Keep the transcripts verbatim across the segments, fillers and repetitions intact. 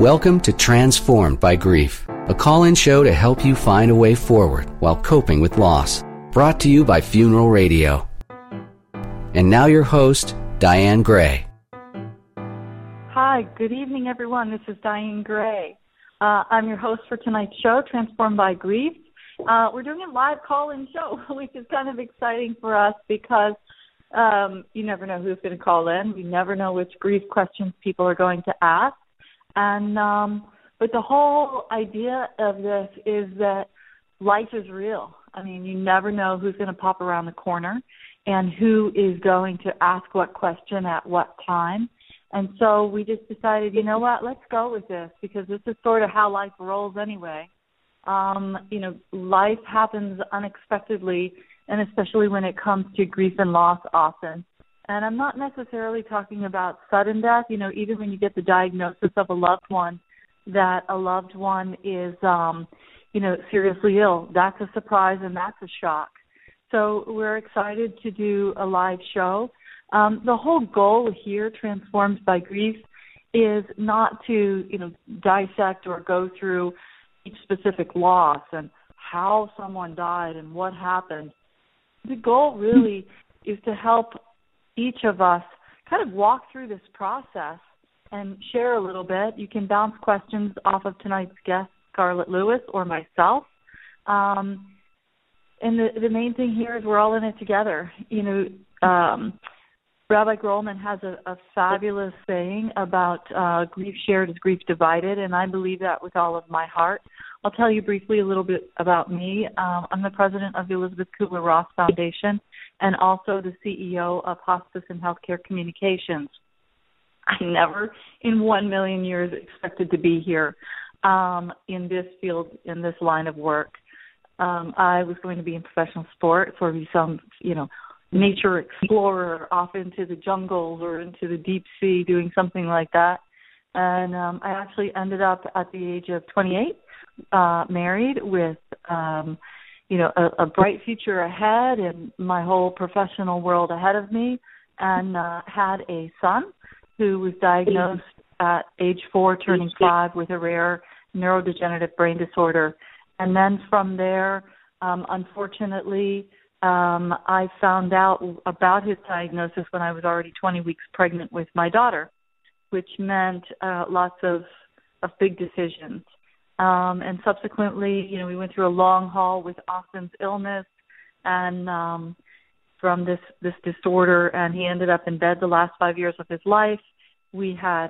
Welcome to Transformed by Grief, a call-in show to help you find a way forward while coping with loss. Brought to you by Funeral Radio. And now your host, Dianne Gray. Hi, good evening, everyone. This is Dianne Gray. Uh, I'm your host for tonight's show, Transformed by Grief. Uh, we're doing a live call-in show, which is kind of exciting for us because um, you never know who's going to call in. We never know which grief questions people are going to ask. And um, but the whole idea of this is that life is real. I mean, you never know who's going to pop around the corner and who is going to ask what question at what time. And so we just decided, you know what, let's go with this because this is sort of how life rolls anyway. Um, you know, life happens unexpectedly, and especially when it comes to grief and loss often. And I'm not necessarily talking about sudden death. You know, even when you get the diagnosis of a loved one, that a loved one is, um, you know, seriously ill, that's a surprise and that's a shock. So we're excited to do a live show. Um, the whole goal here, Transformed by Grief, is not to, you know, dissect or go through each specific loss and how someone died and what happened. The goal really is to help each of us kind of walk through this process and share a little bit. You can bounce questions off of tonight's guest, Scarlett Lewis, or myself. Um, and the, the main thing here is we're all in it together. You know, um, Rabbi Grollman has a, a fabulous saying about uh, grief shared is grief divided, and I believe that with all of my heart. I'll tell you briefly a little bit about me. Um, I'm the president of the Elizabeth Kubler-Ross Foundation, and also the C E O of Hospice and Healthcare Communications. I never in one million years expected to be here um, in this field, in this line of work. Um, I was going to be in professional sports or be some, you know, nature explorer off into the jungles or into the deep sea doing something like that. And um, I actually ended up at the age of twenty-eight, uh, married with um you know, a, a bright future ahead and my whole professional world ahead of me, and uh, had a son who was diagnosed at age four, turning five, with a rare neurodegenerative brain disorder. And then from there, um, unfortunately, um, I found out about his diagnosis when I was already twenty weeks pregnant with my daughter, which meant uh, lots of, of big decisions. Um, and subsequently, you know, we went through a long haul with Austin's illness and um, from this, this disorder, and he ended up in bed the last five years of his life. We had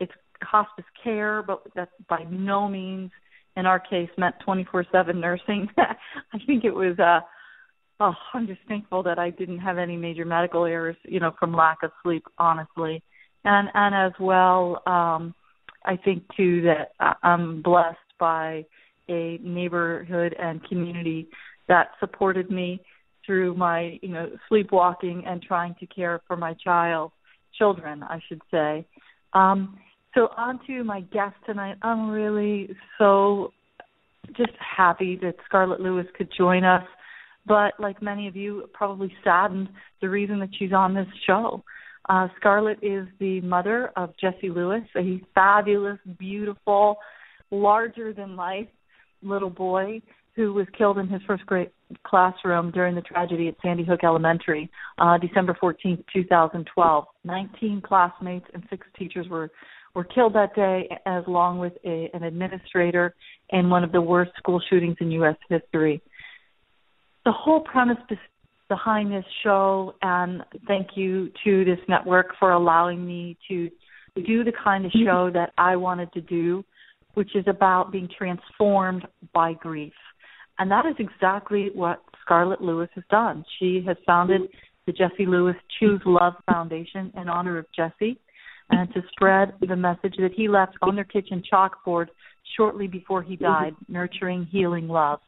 it's hospice care, but that by no means, in our case, meant twenty-four seven nursing. I think it was, uh, oh, I'm just thankful that I didn't have any major medical errors, you know, from lack of sleep, honestly. And, and as well, um, I think, too, that I'm blessed by a neighborhood and community that supported me through my, you know, sleepwalking and trying to care for my child, children, I should say. Um, so on to my guest tonight. I'm really so just happy that Scarlett Lewis could join us, but like many of you, probably saddened the reason that she's on this show. Uh, Scarlett is the mother of Jesse Lewis, a fabulous, beautiful, larger-than-life little boy who was killed in his first grade classroom during the tragedy at Sandy Hook Elementary, uh, December fourteenth, two thousand twelve. Nineteen classmates and six teachers were, were killed that day, as along with a, an administrator, in one of the worst school shootings in U S history. The whole premise behind this show, and thank you to this network for allowing me to do the kind of show that I wanted to do, which is about being transformed by grief. And that is exactly what Scarlett Lewis has done. She has founded the Jesse Lewis Choose Love Foundation in honor of Jesse, and to spread the message that he left on their kitchen chalkboard shortly before he died, Nurturing, Healing, Love,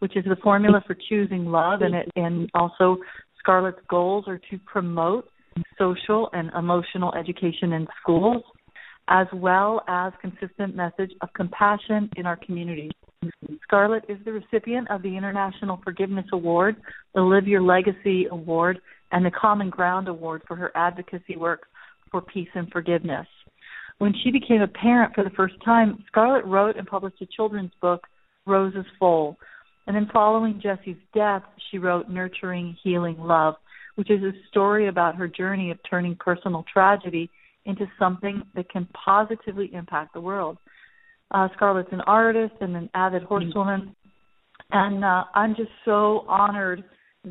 which is the formula for choosing love. And, it, and also Scarlett's goals are to promote social and emotional education in schools, as well as consistent message of compassion in our communities. Scarlett is the recipient of the International Forgiveness Award, the Live Your Legacy Award, and the Common Ground Award for her advocacy work for peace and forgiveness. When she became a parent for the first time, Scarlett wrote and published a children's book, Rose's Foal. And then following Jesse's death, she wrote Nurturing, Healing, Love, which is a story about her journey of turning personal tragedy into something that can positively impact the world. Uh, Scarlett's an artist and an avid horsewoman, and uh, I'm just so honored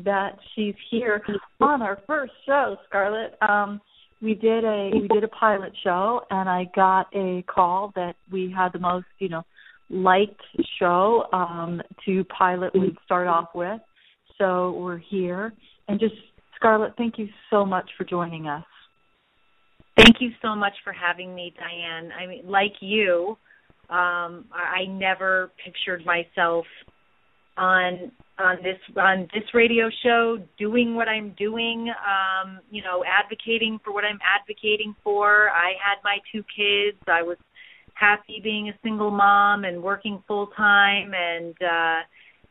that she's here on our first show, Scarlett. Um, we did a we did a pilot show, and I got a call that we had the most, you know, liked show um, to pilot we'd start off with. So we're here, and just Scarlett, thank you so much for joining us. Thank you so much for having me, Dianne. I mean, like you, um, I never pictured myself on on this on this radio show doing what I'm doing. Um, you know, advocating for what I'm advocating for. I had my two kids. I was happy being a single mom and working full time, and uh,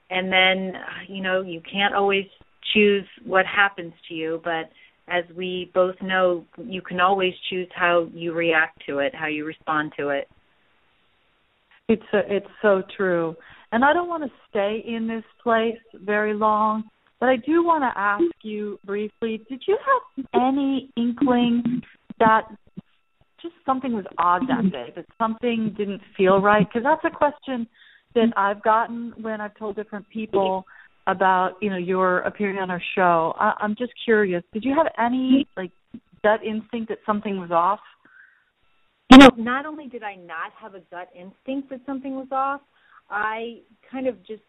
and then you know you can't always choose what happens to you, but as we both know, you can always choose how you react to it, how you respond to it. It's a, it's so true. And I don't want to stay in this place very long, but I do want to ask you briefly, did you have any inkling that just something was odd that day, that something didn't feel right? Because that's a question that I've gotten when I've told different people about, you know, your appearing on our show. I, I'm just curious, did you have any, like, gut instinct that something was off? You know, not only did I not have a gut instinct that something was off, I kind of just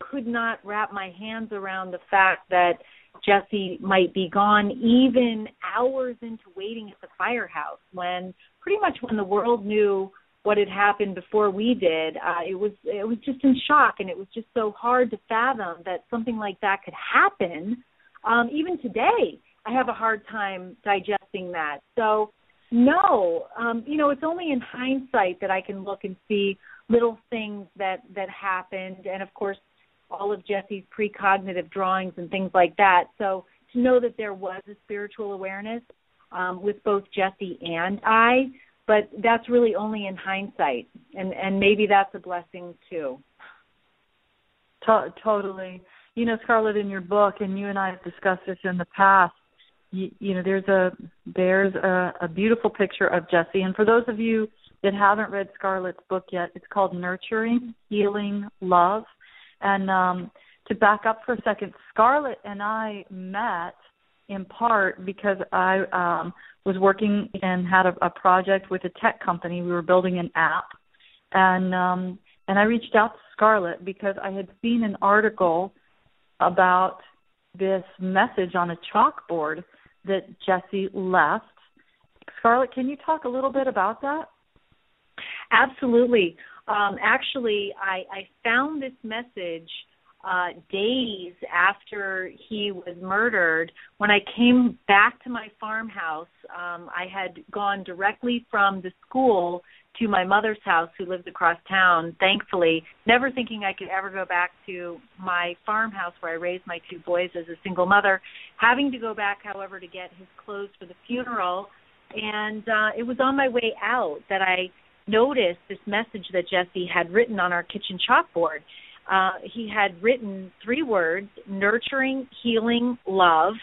could not wrap my hands around the fact that Jesse might be gone even hours into waiting at the firehouse, when pretty much when the world knew what had happened before we did. Uh, it was it was just in shock, and it was just so hard to fathom that something like that could happen. Um, even today, I have a hard time digesting that. So, no, um, you know, it's only in hindsight that I can look and see little things that, that happened, and, of course, all of Jesse's precognitive drawings and things like that. So to know that there was a spiritual awareness um, with both Jesse and I, but that's really only in hindsight, and, and maybe that's a blessing too. To- totally. You know, Scarlett, in your book, and you and I have discussed this in the past, you, you know, there's a there's a, a beautiful picture of Jesse. And for those of you that haven't read Scarlett's book yet, it's called Nurturing, Healing, Love. And um, to back up for a second, Scarlett and I met in part because I um, was working and had a, a project with a tech company. We were building an app, and um, and I reached out to Scarlett because I had seen an article about this message on a chalkboard that Jesse left. Scarlett, can you talk a little bit about that? Absolutely. Um, actually, I, I found this message Uh, days after he was murdered. When I came back to my farmhouse, um, I had gone directly from the school to my mother's house, who lived across town, thankfully, never thinking I could ever go back to my farmhouse where I raised my two boys as a single mother, having to go back, however, to get his clothes for the funeral. And uh, it was on my way out that I noticed this message that Jesse had written on our kitchen chalkboard. Uh, he had written three words: nurturing, healing, love.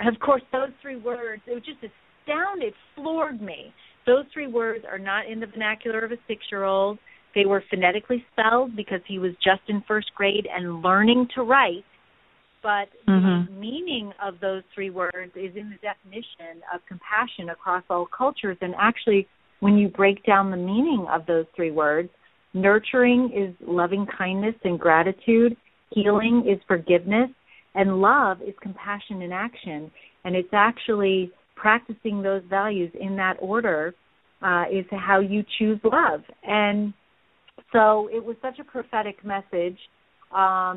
And of course, those three words, it just astounded, floored me. Those three words are not in the vernacular of a six-year-old. They were phonetically spelled because he was just in first grade and learning to write. But mm-hmm. the meaning of those three words is in the definition of compassion across all cultures. And actually, when you break down the meaning of those three words, nurturing is loving kindness and gratitude, healing is forgiveness, and love is compassion in action. And it's actually practicing those values in that order uh, is how you choose love. And so it was such a prophetic message, um,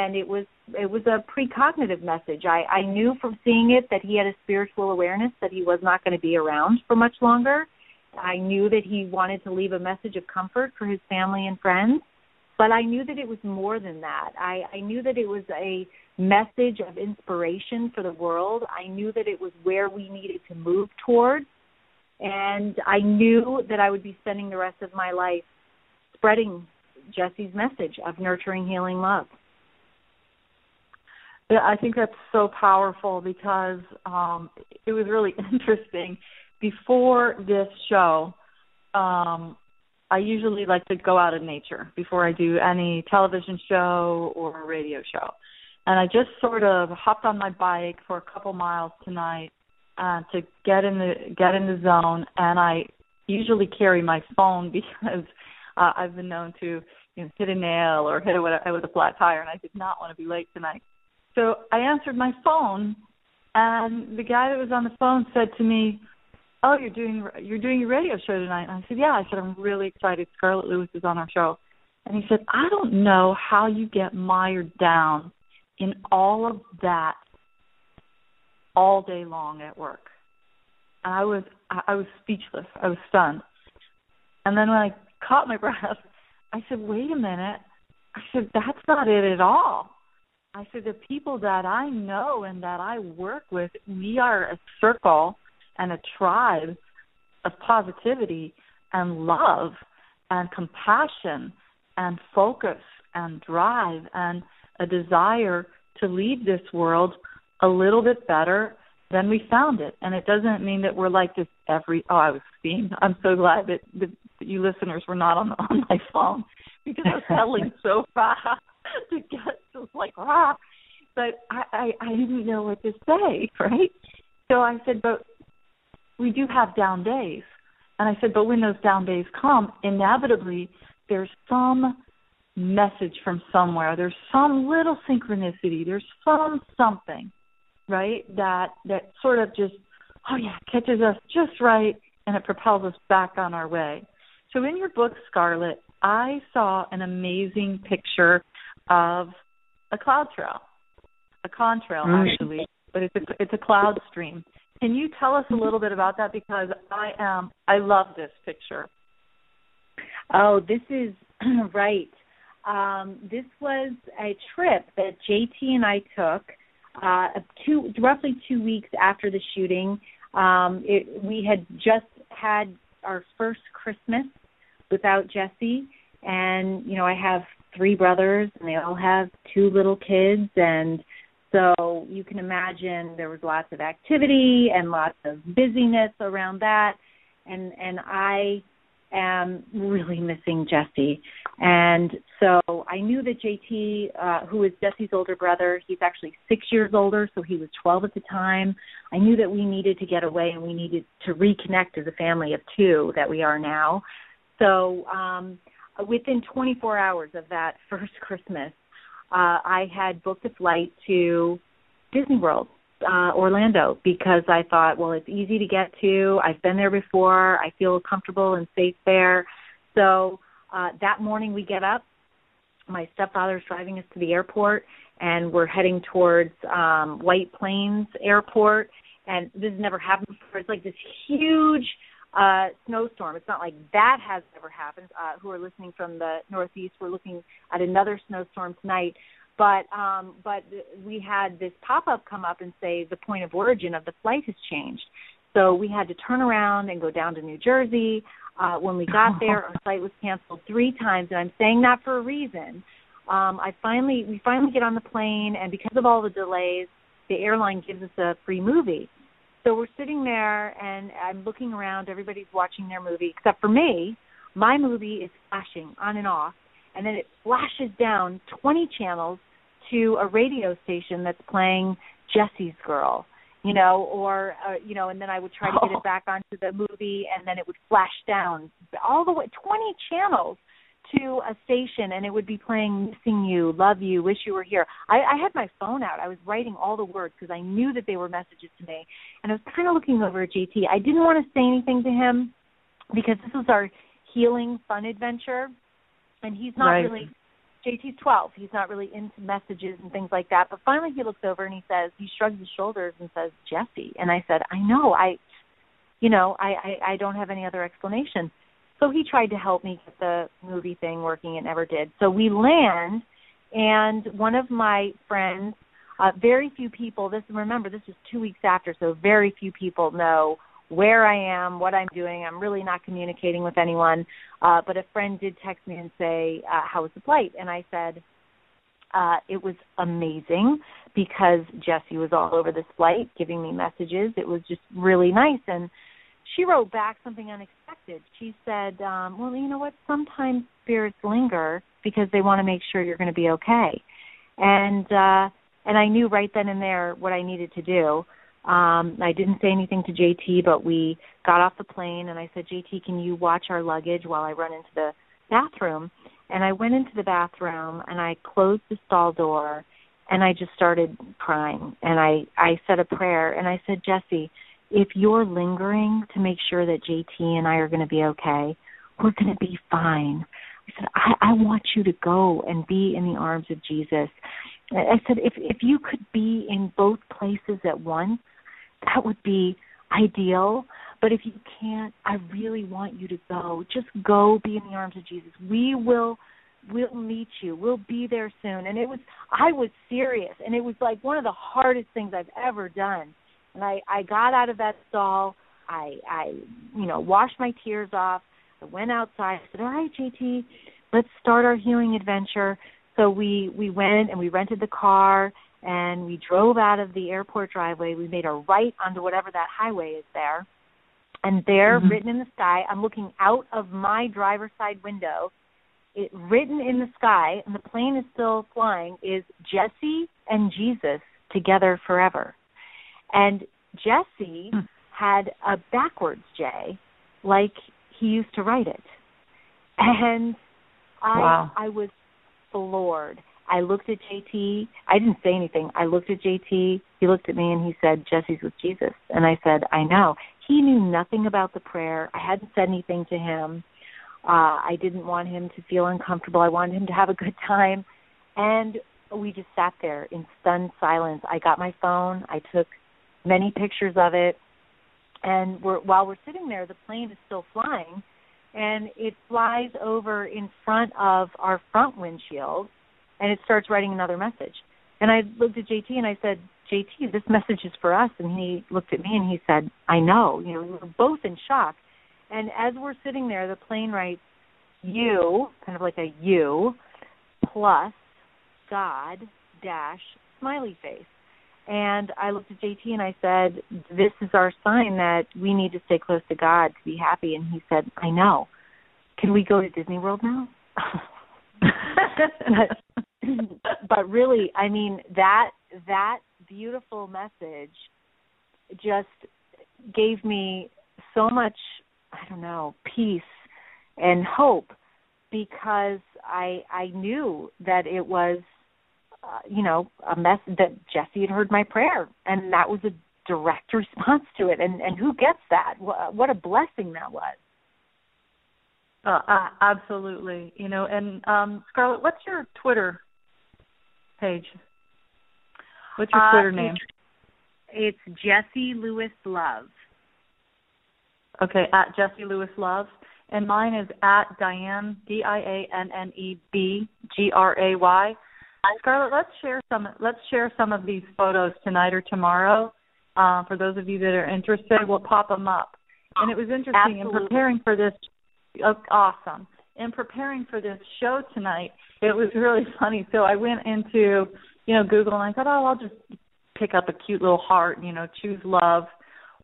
and it was it was a precognitive message. I, I knew from seeing it that he had a spiritual awareness that he was not going to be around for much longer. I knew that he wanted to leave a message of comfort for his family and friends, but I knew that it was more than that. I, I knew that it was a message of inspiration for the world. I knew that it was where we needed to move towards, And I knew that I would be spending the rest of my life spreading Jesse's message of nurturing, healing, love. Yeah, I think that's so powerful because um, it was really interesting. Before this show, um, I usually like to go out in nature before I do any television show or a radio show. And I just sort of hopped on my bike for a couple miles tonight uh, to get in the get in the zone. And I usually carry my phone because uh, I've been known to you know, hit a nail or hit it with a flat tire, and I did not want to be late tonight. So I answered my phone, and the guy that was on the phone said to me, "Oh, you're doing you're doing your radio show tonight." And I said, "Yeah." I said, "I'm really excited. Scarlett Lewis is on our show." And he said, "I don't know how you get mired down in all of that all day long at work." And I was I was speechless. I was stunned. And then when I caught my breath, I said, "Wait a minute." I said, "That's not it at all." I said, the people that I know and that I work with, we are a circle and a tribe of positivity and love and compassion and focus and drive and a desire to leave this world a little bit better than we found it. And it doesn't mean that we're like this every, oh, I was seeing, I'm so glad that, that you listeners were not on, on my phone because I was pedaling so fast. To get to like wow, but I, I, I didn't know what to say, right? So I said, but we do have down days, and I said, but when those down days come, inevitably there's some message from somewhere, there's some little synchronicity, there's some something, right? That that sort of just oh yeah catches us just right, and it propels us back on our way. So in your book, Scarlett, I saw an amazing picture of a cloud trail, a contrail actually, but it's a, it's a cloud stream. Can you tell us a little bit about that? Because I am, I love this picture. Oh, this is right. Um, this was a trip that J T and I took uh, two, roughly two weeks after the shooting. Um, it, we had just had our first Christmas without Jesse, and, you know, I have three brothers, and they all have two little kids, and so you can imagine there was lots of activity and lots of busyness around that, and and I am really missing Jesse. And so I knew that J T, uh, who is Jesse's older brother, he's actually six years older, so he was twelve at the time. I knew that we needed to get away, and we needed to reconnect as a family of two that we are now. So um within twenty-four hours of that first Christmas, uh, I had booked a flight to Disney World, uh, Orlando, because I thought, well, it's easy to get to. I've been there before. I feel comfortable and safe there. So uh, that morning we get up. My stepfather's driving us to the airport, and we're heading towards um, White Plains Airport. And this has never happened before. It's like this huge Uh, snowstorm. It's not like that has ever happened. Uh, who are listening from the Northeast, we're looking at another snowstorm tonight. But um, but we had this pop-up come up and say the point of origin of the flight has changed. So we had to turn around and go down to New Jersey. Uh, when we got there, our flight was canceled three times, and I'm saying that for a reason. Um, I finally we finally get on the plane, and because of all the delays, the airline gives us a free movie. So we're sitting there, and I'm looking around. Everybody's watching their movie, except for me. My movie is flashing on and off, and then it flashes down twenty channels to a radio station that's playing Jesse's Girl, you know, or, uh, you know, and then I would try to get it back onto the movie, and then it would flash down all the way, twenty channels to a station, and it would be playing Missing You, Love You, Wish You Were Here. I, I had my phone out. I was writing all the words because I knew that they were messages to me, and I was kind of looking over at J T. I didn't want to say anything to him because this was our healing fun adventure, and he's not right. really – J T's twelve. He's not really into messages and things like that, but finally he looks over and he says – he shrugs his shoulders and says, "Jesse." And I said, I know. I, you know, I, I, I don't have any other explanation. So he tried to help me get the movie thing working. It never did. So we land, and one of my friends, uh, very few people, this remember, this was two weeks after, so very few people know where I am, what I'm doing. I'm really not communicating with anyone. Uh, but a friend did text me and say, uh, how was the flight? And I said, uh, it was amazing because Jesse was all over this flight giving me messages. It was just really nice. And she wrote back something unexpected. She said, um, well, you know what, sometimes spirits linger because they want to make sure you're going to be okay. And uh, and I knew right then and there what I needed to do. Um, I didn't say anything to J T, but we got off the plane, and I said, J T, can you watch our luggage while I run into the bathroom? And I went into the bathroom, and I closed the stall door, and I just started crying. And I, I said a prayer, and I said, Jesse, if you're lingering to make sure that J T and I are going to be okay, we're going to be fine. I said, I, I want you to go and be in the arms of Jesus. I said, if if you could be in both places at once, that would be ideal. But if you can't, I really want you to go. Just go be in the arms of Jesus. We will we'll meet you. We'll be there soon. And it was I was serious, and it was like one of the hardest things I've ever done. And I, I got out of that stall. I, I, you know, washed my tears off. I went outside. I said, all right, J T, let's start our healing adventure. So we, we went and we rented the car and we drove out of the airport driveway. We made a right onto whatever that highway is there. And there, mm-hmm. written in the sky, I'm looking out of my driver's side window. It written in the sky, and the plane is still flying, is Jesse and Jesus together forever. And Jesse had a backwards J, like he used to write it. And I wow. I was floored. I looked at J T. I didn't say anything. I looked at J T. He looked at me and he said, Jesse's with Jesus. And I said, I know. He knew nothing about the prayer. I hadn't said anything to him. Uh, I didn't want him to feel uncomfortable. I wanted him to have a good time. And we just sat there in stunned silence. I got my phone. I took many pictures of it, and we're, while we're sitting there, the plane is still flying, and it flies over in front of our front windshield, and it starts writing another message. And I looked at J T, and I said, J T, this message is for us, and he looked at me, and he said, I know. You know, we were both in shock, and as we're sitting there, the plane writes, you, kind of like a you, plus God, dash, smiley face. And I looked at J T and I said, this is our sign that we need to stay close to God to be happy. And he said, I know. Can we go to Disney World now? but, but really, I mean, that that beautiful message just gave me so much, I don't know, peace and hope because I I knew that it was, Uh, you know, a mess that Jesse had heard my prayer, and that was a direct response to it. And, and who gets that? What a blessing that was. Uh, uh, absolutely. You know, and um, Scarlett, what's your Twitter page? What's your uh, Twitter name? It's, it's Jesse Lewis Love. Okay, at Jesse Lewis Love. And mine is at Dianne, D I A N N E B G R A Y. Scarlett, let's share some. Let's share some of these photos tonight or tomorrow uh, for those of you that are interested. We'll pop them up. And it was interesting Absolutely. in preparing for this. Oh, awesome. In preparing for this show tonight, it was really funny. So I went into you know Google and I thought, oh, I'll just pick up a cute little heart. You know, choose love.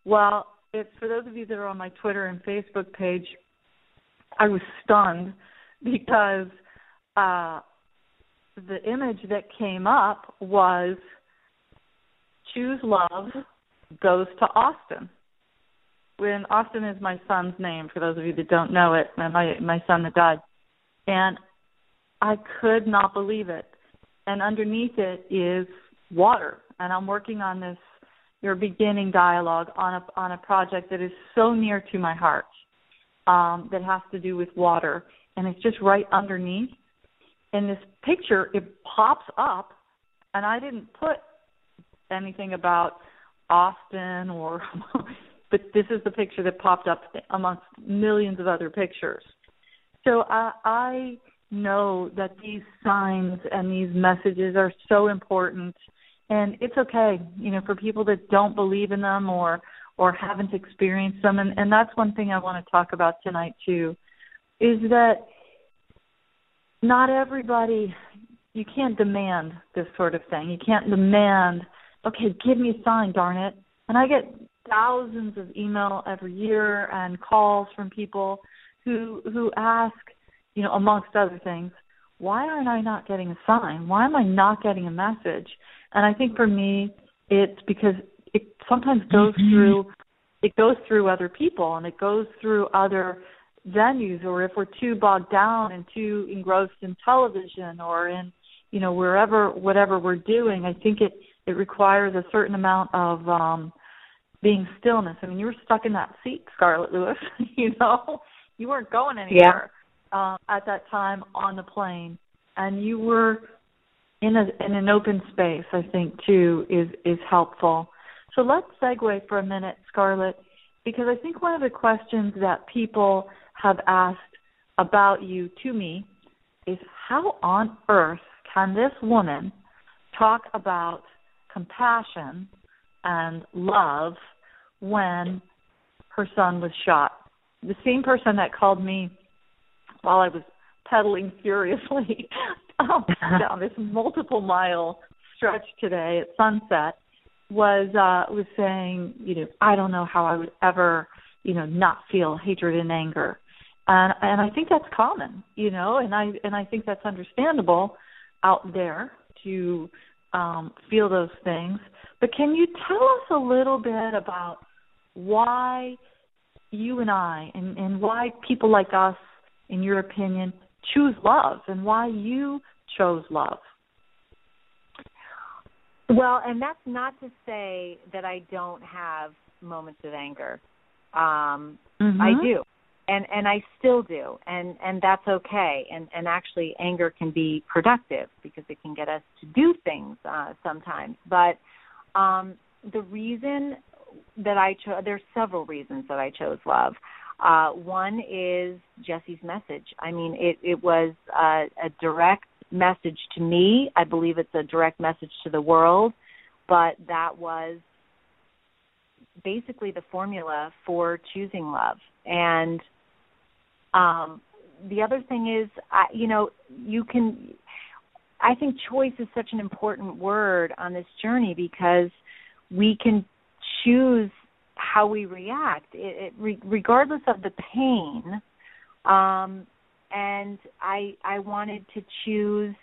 Well, it's for those of you that are on my Twitter and Facebook page. I was stunned because. Uh, The image that came up was Choose Love Goes to Austin. When Austin is my son's name, for those of you that don't know it, my my son that died. And I could not believe it. And underneath it is water. And I'm working on this, your beginning dialogue, on a, on a project that is so near to my heart um, that has to do with water. And it's just right underneath. In this picture, it pops up, and I didn't put anything about Austin or, but this is the picture that popped up amongst millions of other pictures. So I, I know that these signs and these messages are so important, and it's okay, you know, for people that don't believe in them or or haven't experienced them. And, and that's one thing I want to talk about tonight, too, is that not everybody, you can't demand this sort of thing. You can't demand, okay, give me a sign, darn it. And I get thousands of email every year and calls from people who who ask, you know, amongst other things, why aren't I not getting a sign? Why am I not getting a message? And I think for me, it's because it sometimes goes mm-hmm. through, it goes through other people and it goes through other venues, or if we're too bogged down and too engrossed in television or in, you know, wherever, whatever we're doing, I think it, it requires a certain amount of um, being stillness. I mean, you were stuck in that seat, Scarlett Lewis, you know, you weren't going anywhere yeah. uh, at that time on the plane, and you were in, a, in an open space, I think, too, is, is helpful. So let's segue for a minute, Scarlett, because I think one of the questions that people have asked about you to me is how on earth can this woman talk about compassion and love when her son was shot? The same person that called me while I was pedaling furiously down this multiple-mile stretch today at sunset was uh, was saying, you know, I don't know how I would ever, you know, not feel hatred and anger. And and I think that's common, you know, and I and I think that's understandable out there to um, feel those things. But can you tell us a little bit about why you and I and, and why people like us, in your opinion, choose love and why you chose love? Well, and that's not to say that I don't have moments of anger. Um, mm-hmm. I do. And and I still do, and, and that's okay. And, and actually, anger can be productive because it can get us to do things uh, sometimes. But um, the reason that I chose, there's several reasons that I chose love. Uh, one is Jesse's message. I mean, it, it was uh, a direct message to me. I believe it's a direct message to the world, but that was basically the formula for choosing love. And Um, the other thing is, I, you know, you can, I think choice is such an important word on this journey because we can choose how we react, it, it, re, regardless of the pain. Um, and I, I wanted to choose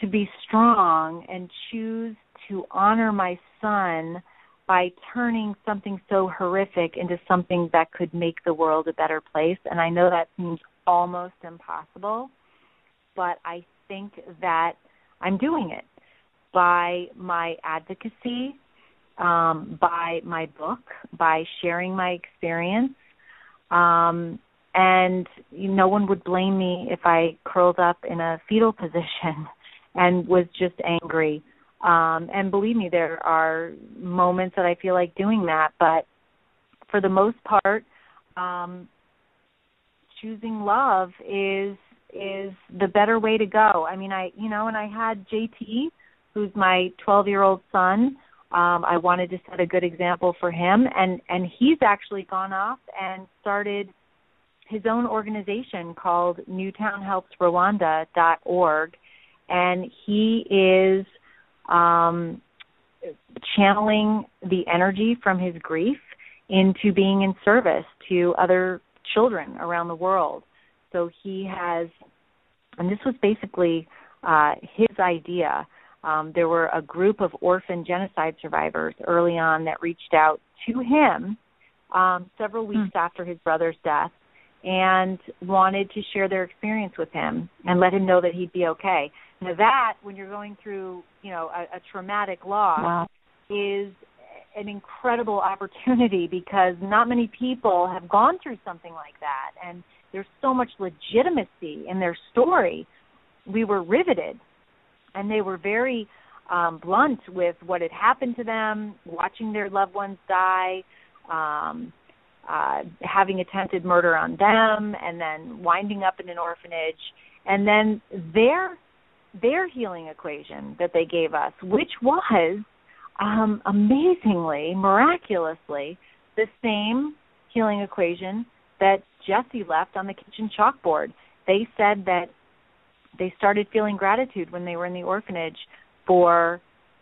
to be strong and choose to honor my son by turning something so horrific into something that could make the world a better place. And I know that seems almost impossible, but I think that I'm doing it by my advocacy, um, by my book, by sharing my experience. Um, and no one would blame me if I curled up in a fetal position and was just angry. Um, and believe me, there are moments that I feel like doing that. But for the most part, um, choosing love is is the better way to go. I mean, I you know, and I had J T, who's my twelve-year-old son. Um, I wanted to set a good example for him, and, and he's actually gone off and started his own organization called Newtown Helps Rwanda dot org, and he is Um, channeling the energy from his grief into being in service to other children around the world. So he has, and this was basically uh, his idea. Um, there were a group of orphan genocide survivors early on that reached out to him um, several weeks mm. after his brother's death and wanted to share their experience with him and let him know that he'd be okay. Now that, when you're going through, you know, a, a traumatic loss, wow. is an incredible opportunity because not many people have gone through something like that, and there's so much legitimacy in their story. We were riveted, and they were very um, blunt with what had happened to them, watching their loved ones die, um, uh, having attempted murder on them, and then winding up in an orphanage, and then their their healing equation that they gave us, which was um, amazingly, miraculously, the same healing equation that Jesse left on the kitchen chalkboard. They said that they started feeling gratitude when they were in the orphanage for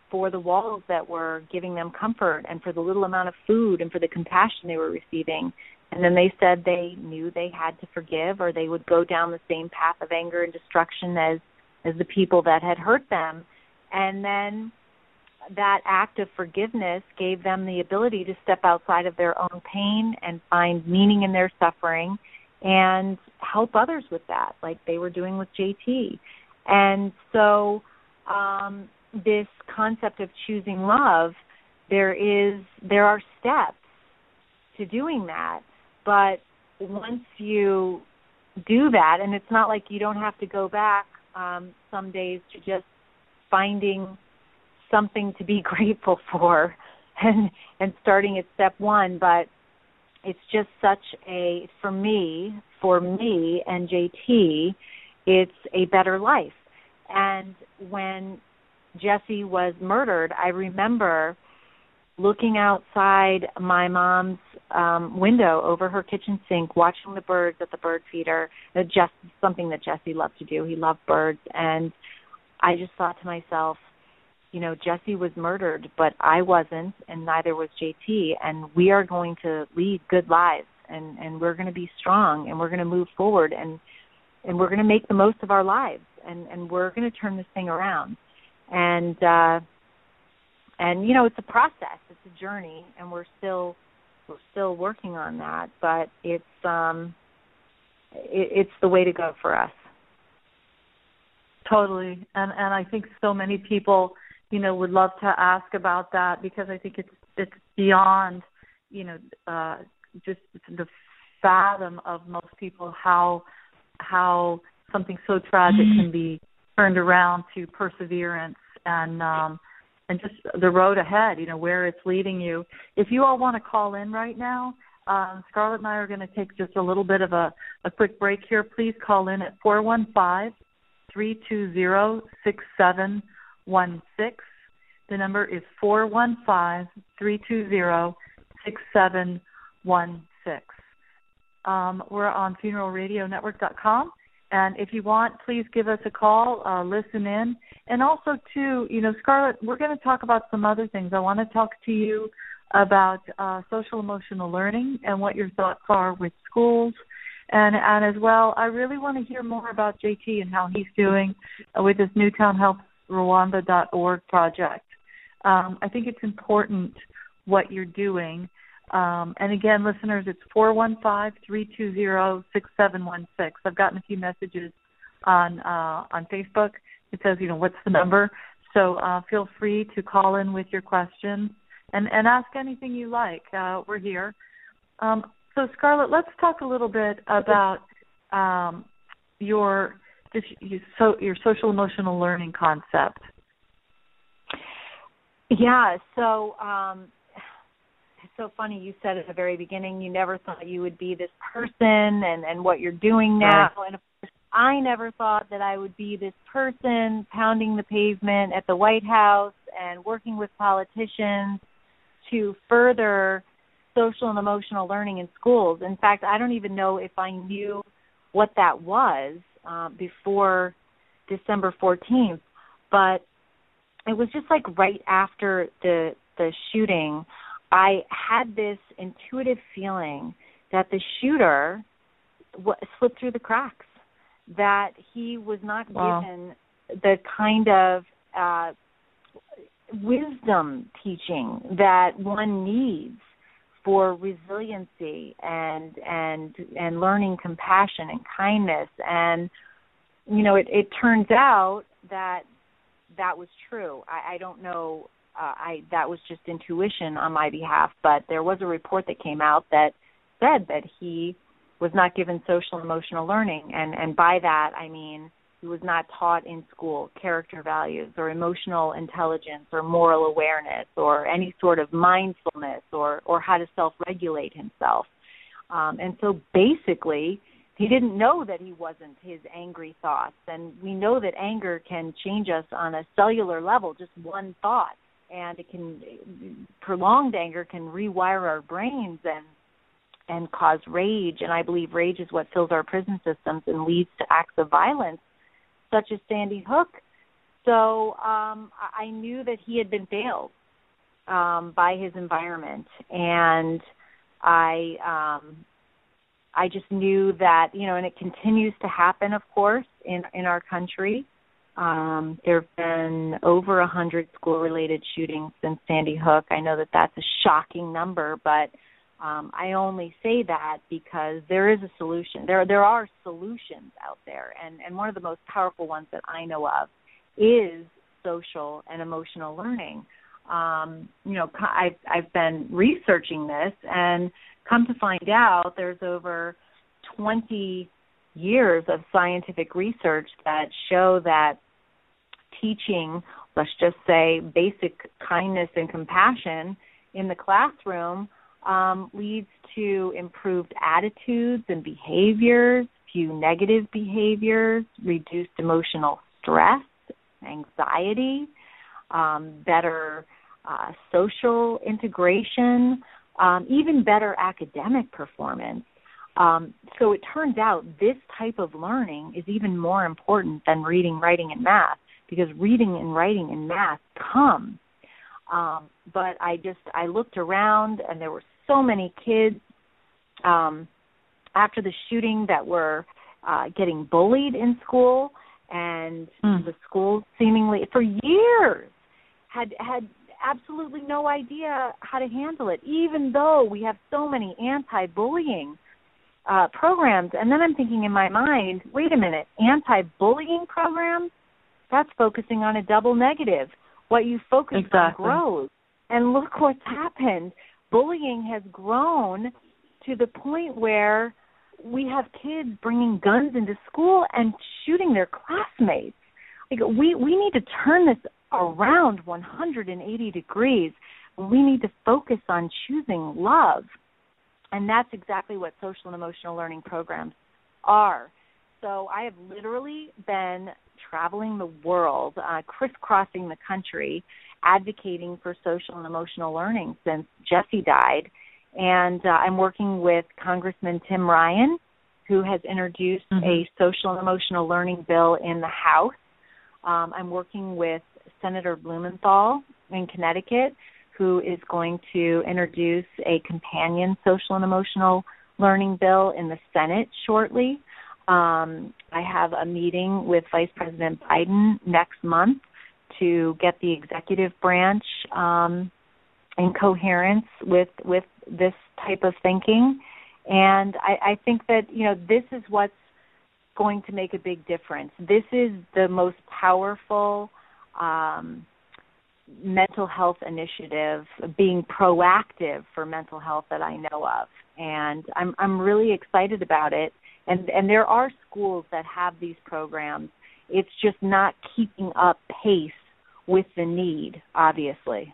for the walls that were giving them comfort and for the little amount of food and for the compassion they were receiving. And then they said they knew they had to forgive or they would go down the same path of anger and destruction as, as the people that had hurt them. And then that act of forgiveness gave them the ability to step outside of their own pain and find meaning in their suffering and help others with that, like they were doing with J T. And so um, this concept of choosing love, there is there are steps to doing that. But once you do that, and it's not like you don't have to go back um, some days to just finding something to be grateful for and, and starting at step one, but it's just such a, for me, for me and J T, it's a better life. And when Jesse was murdered, I remember looking outside my mom's um, window over her kitchen sink, watching the birds at the bird feeder, just something that Jesse loved to do. He loved birds. And I just thought to myself, you know, Jesse was murdered, but I wasn't, and neither was J T, and we are going to lead good lives, and, and we're going to be strong, and we're going to move forward, and and we're going to make the most of our lives, and, and we're going to turn this thing around. And, uh, and you know, it's a process. It's a journey, and we're still we're still working on that, but it's um, it, it's the way to go for us. Totally, and and I think so many people, you know, would love to ask about that because I think it's it's beyond, you know, uh, just the fathom of most people how how something so tragic can be turned around to perseverance and um, and just the road ahead, you know, where it's leading you. If you all want to call in right now, um, Scarlett and I are going to take just a little bit of a, a quick break here. Please call in at four one five, three two zero, six seven one six. The number is four one five, three two zero, six seven one six. Um, we're on funeral radio network dot com. And if you want, please give us a call, uh, listen in. And also, too, you know, Scarlett, we're going to talk about some other things. I want to talk to you about uh, social-emotional learning and what your thoughts are with schools. And, and as well, I really want to hear more about J T and how he's doing with this Newtown Helps Rwanda dot org project. Um, I think it's important what you're doing. Um, and, again, listeners, it's four one five, three two zero, six seven one six. I've gotten a few messages on uh, on Facebook. It says, you know, what's the number? So uh, feel free to call in with your questions and, and ask anything you like. Uh, we're here. Um So, Scarlett, let's talk a little bit about um, your just your, so, your social-emotional learning concept. Yeah, so um, it's so funny. You said at the very beginning you never thought you would be this person and, and what you're doing now. Right. And, of course, I never thought that I would be this person pounding the pavement at the White House and working with politicians to further social and emotional learning in schools. In fact, I don't even know if I knew what that was uh, before December fourteenth, but it was just like right after the the shooting, I had this intuitive feeling that the shooter w- slipped through the cracks, that he was not wow. given the kind of uh, wisdom teaching that one needs for resiliency and and and learning compassion and kindness. And, you know, it, it turns out that that was true. I, I don't know. Uh, I that was just intuition on my behalf, but there was a report that came out that said that he was not given social emotional learning. And, and by that, I mean, he was not taught in school character values or emotional intelligence or moral awareness or any sort of mindfulness or, or how to self-regulate himself. Um, and so basically, he didn't know that he wasn't his angry thoughts. And we know that anger can change us on a cellular level, just one thought. and it can prolonged anger can rewire our brains and and cause rage. And I believe rage is what fills our prison systems and leads to acts of violence, such as Sandy Hook. So um, I knew that he had been failed um, by his environment, and I um, I just knew that, you know, and it continues to happen, of course, in, in our country. Um, there have been over one hundred school-related shootings since Sandy Hook. I know that that's a shocking number, but um, I only say that because there is a solution. There there are solutions out there, and, and one of the most powerful ones that I know of is social and emotional learning. Um, you know, I've, I've been researching this, and come to find out there's over twenty years of scientific research that show that teaching, let's just say, basic kindness and compassion in the classroom um, leads to improved attitudes and behaviors, few negative behaviors, reduced emotional stress, anxiety, um, better uh, social integration, um, even better academic performance. Um, so it turns out this type of learning is even more important than reading, writing, and math, because reading and writing and math come. Um, but I just, I looked around, and there were so many kids um, after the shooting that were uh, getting bullied in school, and mm. the school seemingly for years had had absolutely no idea how to handle it, even though we have so many anti-bullying Uh, programs. And then I'm thinking in my mind, wait a minute, anti-bullying programs? That's focusing on a double negative. What you focus exactly. on grows. And look what's happened. Bullying has grown to the point where we have kids bringing guns into school and shooting their classmates. Like we, we need to turn this around one hundred eighty degrees. We need to focus on choosing love. And that's exactly what social and emotional learning programs are. So I have literally been traveling the world, uh, crisscrossing the country, advocating for social and emotional learning since Jesse died. And uh, I'm working with Congressman Tim Ryan, who has introduced mm-hmm. a social and emotional learning bill in the House. Um, I'm working with Senator Blumenthal in Connecticut, who is going to introduce a companion social and emotional learning bill in the Senate shortly. Um, I have a meeting with Vice President Biden next month to get the executive branch um, in coherence with with this type of thinking. And I, I think that, you know, this is what's going to make a big difference. This is the most powerful um mental health initiative, being proactive for mental health, that I know of. And I'm I'm really excited about it. And, and there are schools that have these programs. It's just not keeping up pace with the need, obviously.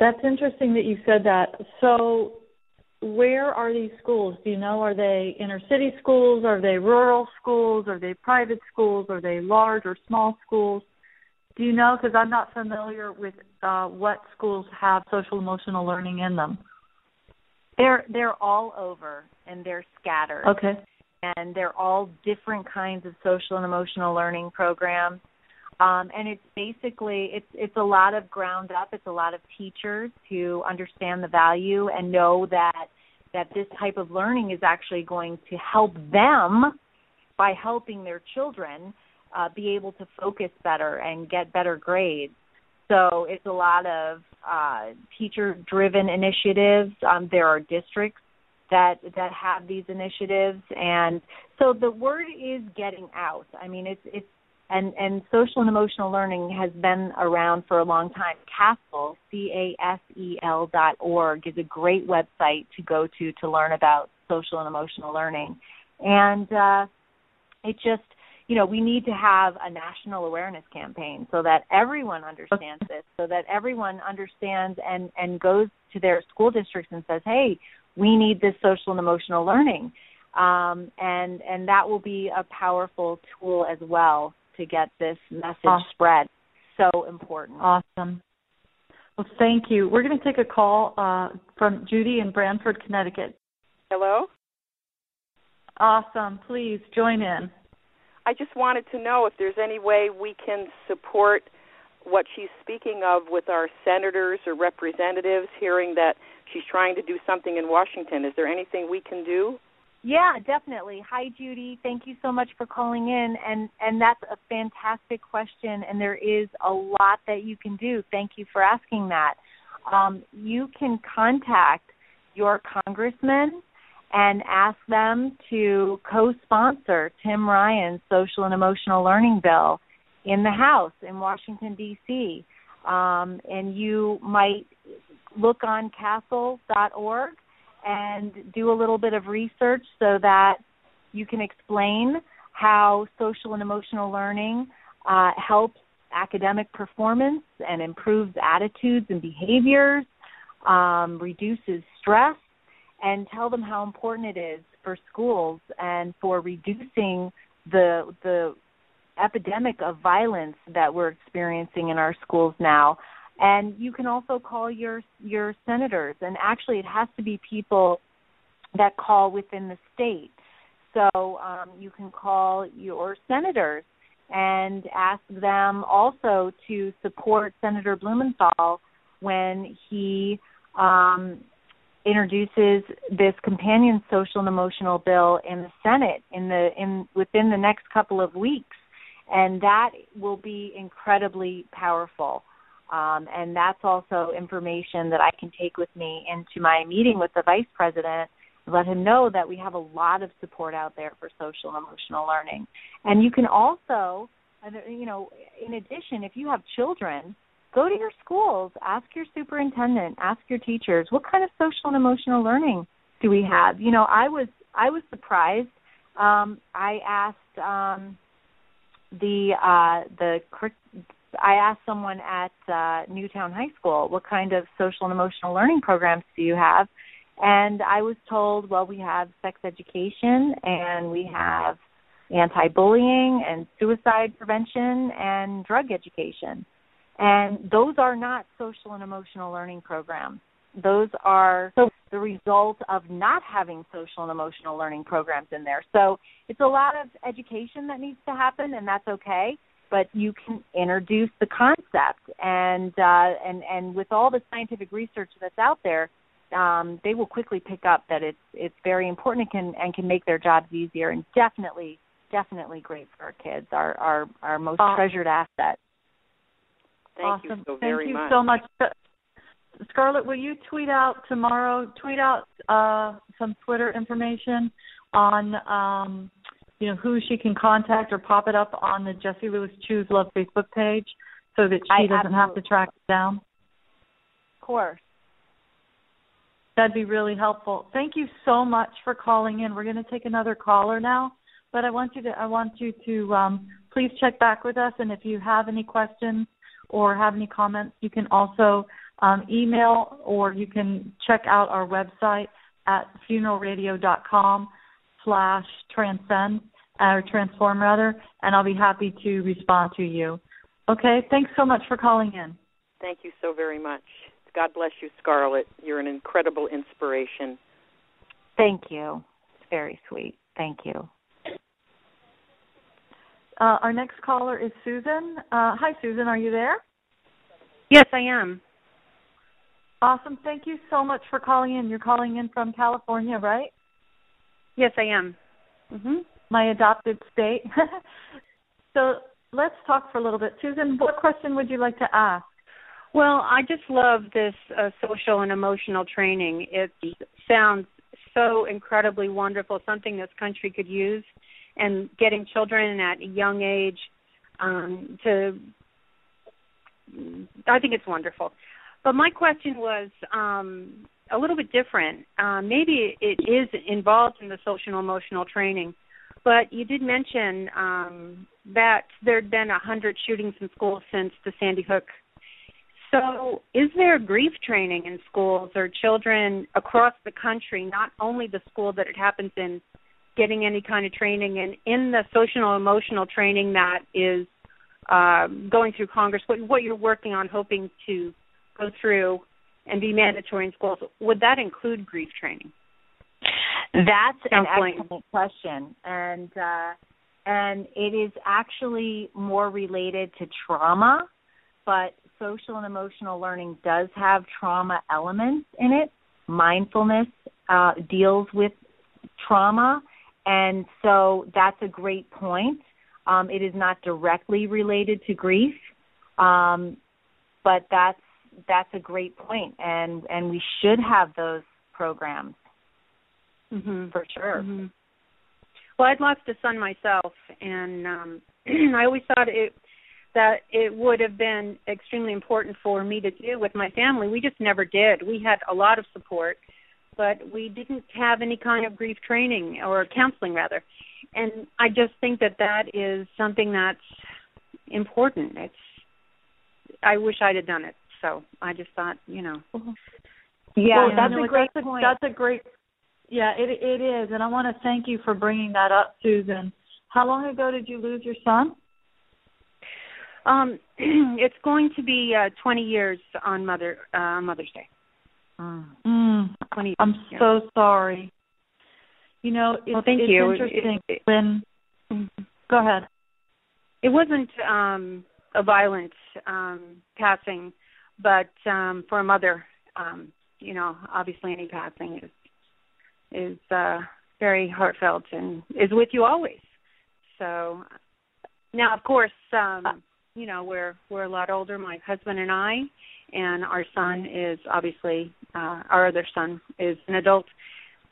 That's interesting that you said that. So where are these schools? Do you know, are they inner city schools? Are they rural schools? Are they private schools? Are they large or small schools? Do you know? Because I'm not familiar with uh, what schools have social-emotional learning in them. They're they're all over, and they're scattered. Okay. And they're all different kinds of social and emotional learning programs. Um, and it's basically, it's it's a lot of ground up. It's a lot of teachers who understand the value and know that that this type of learning is actually going to help them by helping their children Uh, be able to focus better and get better grades. So it's a lot of uh, teacher-driven initiatives. Um, there are districts that that have these initiatives, and so the word is getting out. I mean, it's it's and and social and emotional learning has been around for a long time. CASEL, C A S E L dot org, is a great website to go to to learn about social and emotional learning, and uh, it just. You know, we need to have a national awareness campaign so that everyone understands this, so that everyone understands and, and goes to their school districts and says, hey, we need this social and emotional learning. Um, and, and that will be a powerful tool as well to get this message awesome. Spread. So important. Awesome. Well, thank you. We're going to take a call uh, from Judy in Branford, Connecticut. Hello? Awesome. Please join in. I just wanted to know if there's any way we can support what she's speaking of with our senators or representatives, hearing that she's trying to do something in Washington. Is there anything we can do? Yeah, definitely. Hi, Judy. Thank you so much for calling in. And, and that's a fantastic question, and there is a lot that you can do. Thank you for asking that. Um, you can contact your congressman and ask them to co-sponsor Tim Ryan's Social and Emotional Learning Bill in the House in Washington, D C Um, and you might look on casel dot org and do a little bit of research so that you can explain how social and emotional learning uh, helps academic performance and improves attitudes and behaviors, um, reduces stress, and tell them how important it is for schools and for reducing the the epidemic of violence that we're experiencing in our schools now. And you can also call your your senators, and actually it has to be people that call within the state. So um, you can call your senators and ask them also to support Senator Blumenthal when he um, introduces this companion social and emotional bill in the Senate in the in within the next couple of weeks, and that will be incredibly powerful. Um, and that's also information that I can take with me into my meeting with the Vice President and let him know that we have a lot of support out there for social and emotional learning. And you can also, you know, in addition, if you have children, go to your schools, ask your superintendent, ask your teachers, what kind of social and emotional learning do we have? You know, I was I was surprised. Um, I asked um, the uh, the I asked someone at uh, Newtown High School, what kind of social and emotional learning programs do you have? And I was told, well, we have sex education and we have anti-bullying and suicide prevention and drug education. And those are not social and emotional learning programs. Those are the result of not having social and emotional learning programs in there. So it's a lot of education that needs to happen, and that's okay. But you can introduce the concept, and uh, and and with all the scientific research that's out there, um, they will quickly pick up that it's it's very important and can, and can make their jobs easier, and definitely definitely great for our kids, our our, our most awesome. treasured asset. Thank awesome. you so very much. Thank you much. so much, Scarlett. Will you tweet out tomorrow? Tweet out uh, some Twitter information on. Um, you know, who she can contact, or pop it up on the Jesse Lewis Choose Love Facebook page so that she I doesn't absolutely. have to track it down? Of course. That'd be really helpful. Thank you so much for calling in. We're going to take another caller now, but I want you to, I want you to um, please check back with us, and if you have any questions or have any comments, you can also um, email, or you can check out our website at funeral radio dot com. Slash transcend or transform rather, and I'll be happy to respond to you. Okay, thanks so much for calling in. Thank you so very much. God bless you, Scarlett. You're an incredible inspiration. Thank you. It's very sweet. Thank you. Uh, our next caller is Susan. Uh, hi, Susan. Are you there? Yes, I am. Awesome. Thank you so much for calling in. You're calling in from California, right? Yes, I am. Mm-hmm. My adopted state. So let's talk for a little bit. Susan, what question would you like to ask? Well, I just love this uh, social and emotional training. It sounds so incredibly wonderful, something this country could use, and getting children at a young age um, to – I think it's wonderful. But my question was um, – a little bit different. Uh, maybe it is involved in the social and emotional training, but you did mention um, that there had been one hundred shootings in schools since the Sandy Hook. So is there grief training in schools, or children across the country, not only the school that it happens in, getting any kind of training? And in the social and emotional training that is uh, going through Congress, what, what you're working on, hoping to go through and be mandatory in schools, would that include grief training? That's an excellent question, and uh, and it is actually more related to trauma, but social and emotional learning does have trauma elements in it. Mindfulness uh, deals with trauma, and so that's a great point. Um, it is not directly related to grief, um, but that's that's a great point, and and we should have those programs. Mm-hmm. For sure. Mm-hmm. Well, I'd lost a son myself, and um, I always thought it that it would have been extremely important for me to do with my family. We just never did. We had a lot of support, but we didn't have any kind of grief training or counseling, rather. And I just think that that is something that's important. It's I wish I'd have done it. So I just thought, you know. Yeah, well, that's, you know, a great, that's a great point. That's a great. Yeah, it it is, and I want to thank you for bringing that up, Susan. How long ago did you lose your son? Um, it's going to be uh, twenty years on Mother uh, Mother's Day. Mm. twenty years. I'm so sorry. You know, it's, well, thank it's you. Interesting it, it, when. Go ahead. It wasn't um, a violent um, passing, but um, for a mother, um, you know, obviously any passing is. is uh, very heartfelt and is with you always. So now, of course, um, you know, we're we're a lot older, my husband and I, and our son is obviously, uh, our other son is an adult.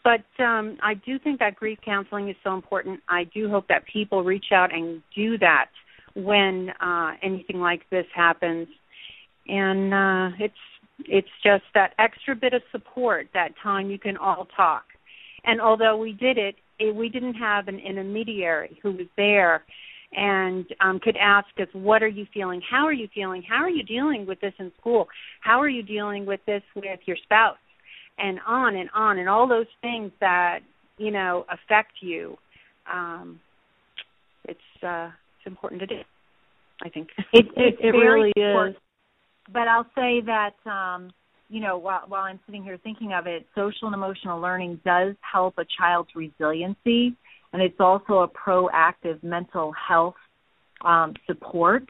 But um, I do think that grief counseling is so important. I do hope that people reach out and do that when uh, anything like this happens. And uh, it's it's just that extra bit of support, that time you can all talk. And although we did it, we didn't have an intermediary who was there and um, could ask us, what are you feeling? How are you feeling? How are you dealing with this in school? How are you dealing with this with your spouse? And on and on, and all those things that, you know, affect you. Um, it's uh, it's important to do, I think. It, it, it really important. Is. But I'll say that, um, you know, while, while I'm sitting here thinking of it, social and emotional learning does help a child's resiliency, and it's also a proactive mental health um, support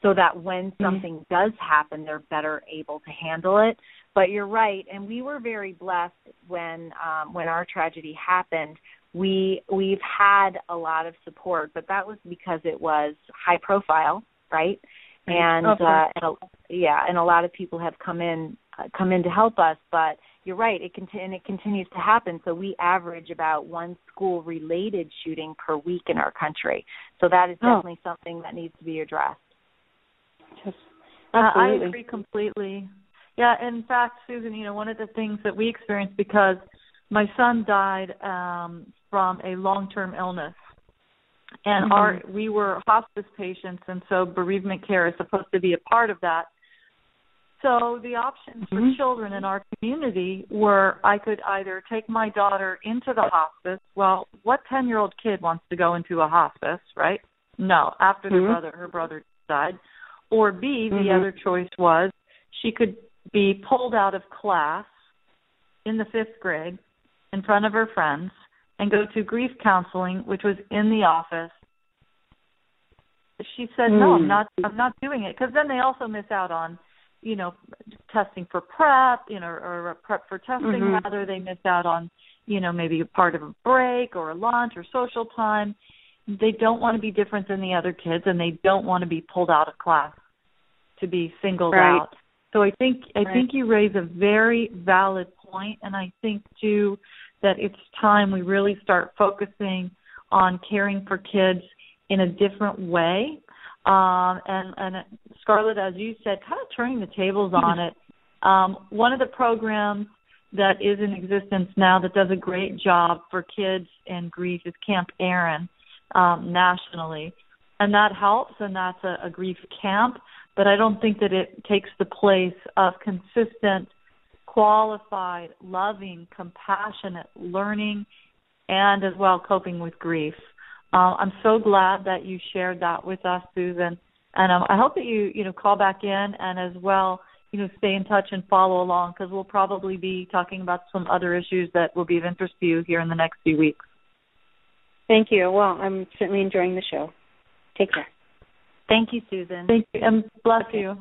so that when something mm-hmm. does happen, they're better able to handle it. But you're right, and we were very blessed when um, when our tragedy happened. We, we've had a lot of support, but that was because it was high profile, right? And, okay. uh, and a, yeah, and a lot of people have come in uh, come in to help us. But you're right, it cont- and it continues to happen. So we average about one school-related shooting per week in our country. So that is definitely oh. something that needs to be addressed. Yes. Uh, I agree completely. Yeah, in fact, Susan, you know, one of the things that we experienced, because my son died um, from a long-term illness. And mm-hmm. our we were hospice patients, and so bereavement care is supposed to be a part of that. So the options mm-hmm. for children in our community were, I could either take my daughter into the hospice. Well, what ten-year-old kid wants to go into a hospice, right? No, after mm-hmm. the brother, her brother died. Or B, the mm-hmm. other choice was she could be pulled out of class in the fifth grade in front of her friends and go to grief counseling, which was in the office. She said, "No, I'm not. I'm not doing it." Because then they also miss out on, you know, testing for prep, you know, or prep for testing. Mm-hmm. Rather, they miss out on, you know, maybe a part of a break or a lunch or social time. They don't want to be different than the other kids, and they don't want to be pulled out of class to be singled right. out. So I think I right. think you raise a very valid point, and I think too. That it's time we really start focusing on caring for kids in a different way. Um, and, and Scarlett, as you said, kind of turning the tables on it. Um, one of the programs that is in existence now that does a great job for kids in grief is Camp Erin um, nationally. And that helps, and that's a, a grief camp. But I don't think that it takes the place of consistent qualified, loving, compassionate learning, and as well coping with grief. Uh, I'm so glad that you shared that with us, Susan, and um, I hope that you, you know, call back in and as well you know, stay in touch and follow along, because we'll probably be talking about some other issues that will be of interest to you here in the next few weeks. Thank you. Well, I'm certainly enjoying the show. Take care. Thank you, Susan. Thank you, and bless okay. you.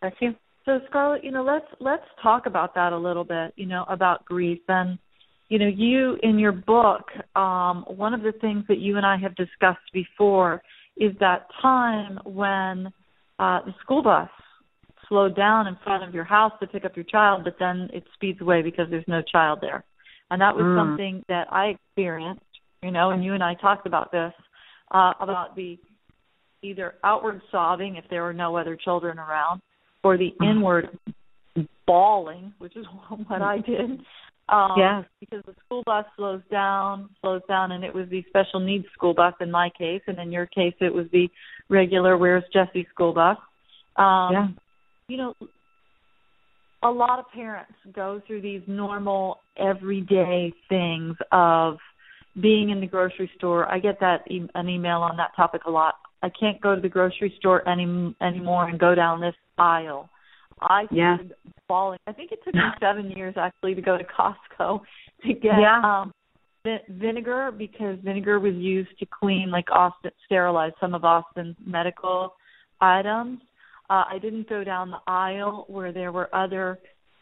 Bless you. So, Scarlett, you know, let's let's talk about that a little bit, you know, about grief. And, you know, you, in your book, um, one of the things that you and I have discussed before is that time when uh, the school bus slowed down in front of your house to pick up your child, but then it speeds away because there's no child there. And that was mm. something that I experienced, you know, and you and I talked about this, uh, about the either outward sobbing if there were no other children around, or the inward bawling, which is what I did, um, yes. because the school bus slows down, slows down, and it was the special needs school bus in my case, and in your case it was the regular Where's Jesse school bus. Um, yeah. You know, a lot of parents go through these normal, everyday things of being in the grocery store. I get that e- an email on that topic a lot. I can't go to the grocery store any anymore and go down this aisle. I yeah. started bawling. I think it took me seven years actually to go to Costco to get yeah. um, vi- vinegar because vinegar was used to clean, like Austin, sterilize some of Austin's medical items. Uh, I didn't go down the aisle where there were other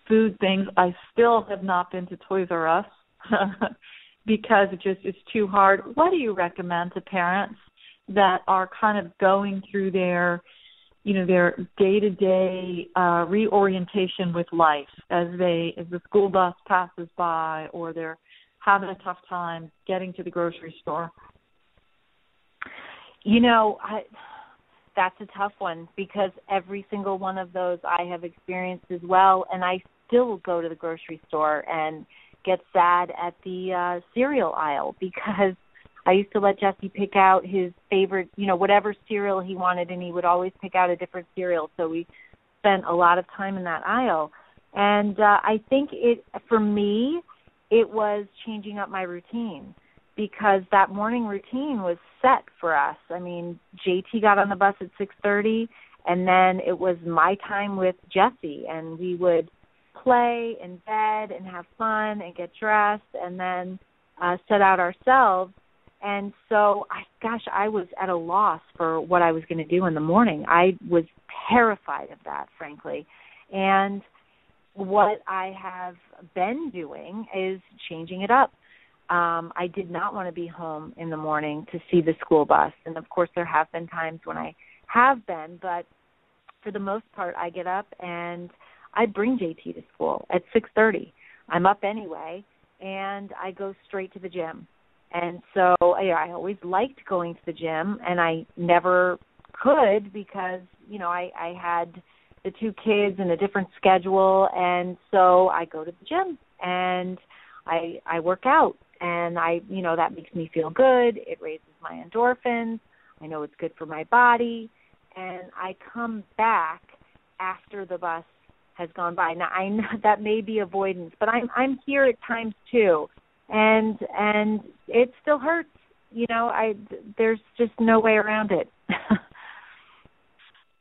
food things. I still have not been to Toys R Us because it just is too hard. What do you recommend to parents that are kind of going through their, you know, their day-to-day uh, reorientation with life as they, as the school bus passes by, or they're having a tough time getting to the grocery store? You know, I, that's a tough one, because every single one of those I have experienced as well, and I still go to the grocery store and get sad at the uh, cereal aisle because I used to let Jesse pick out his favorite, you know, whatever cereal he wanted, and he would always pick out a different cereal. So we spent a lot of time in that aisle. And uh, I think it, for me, it was changing up my routine, because that morning routine was set for us. I mean, J T got on the bus at six thirty, and then it was my time with Jesse, and we would play in bed and have fun and get dressed and then uh, set out ourselves. And so, I, gosh, I was at a loss for what I was going to do in the morning. I was terrified of that, frankly. And what I have been doing is changing it up. Um, I did not want to be home in the morning to see the school bus. And, of course, there have been times when I have been, but for the most part, I get up and I bring J T to school at six thirty. I'm up anyway, and I go straight to the gym. And so yeah, I always liked going to the gym, and I never could because, you know, I, I had the two kids and a different schedule. And so I go to the gym and I I work out, and I, you know, that makes me feel good. It raises my endorphins. I know it's good for my body. And I come back after the bus has gone by. Now, I know that may be avoidance, but I'm I'm here at times too. And and it still hurts, you know. I there's just no way around it.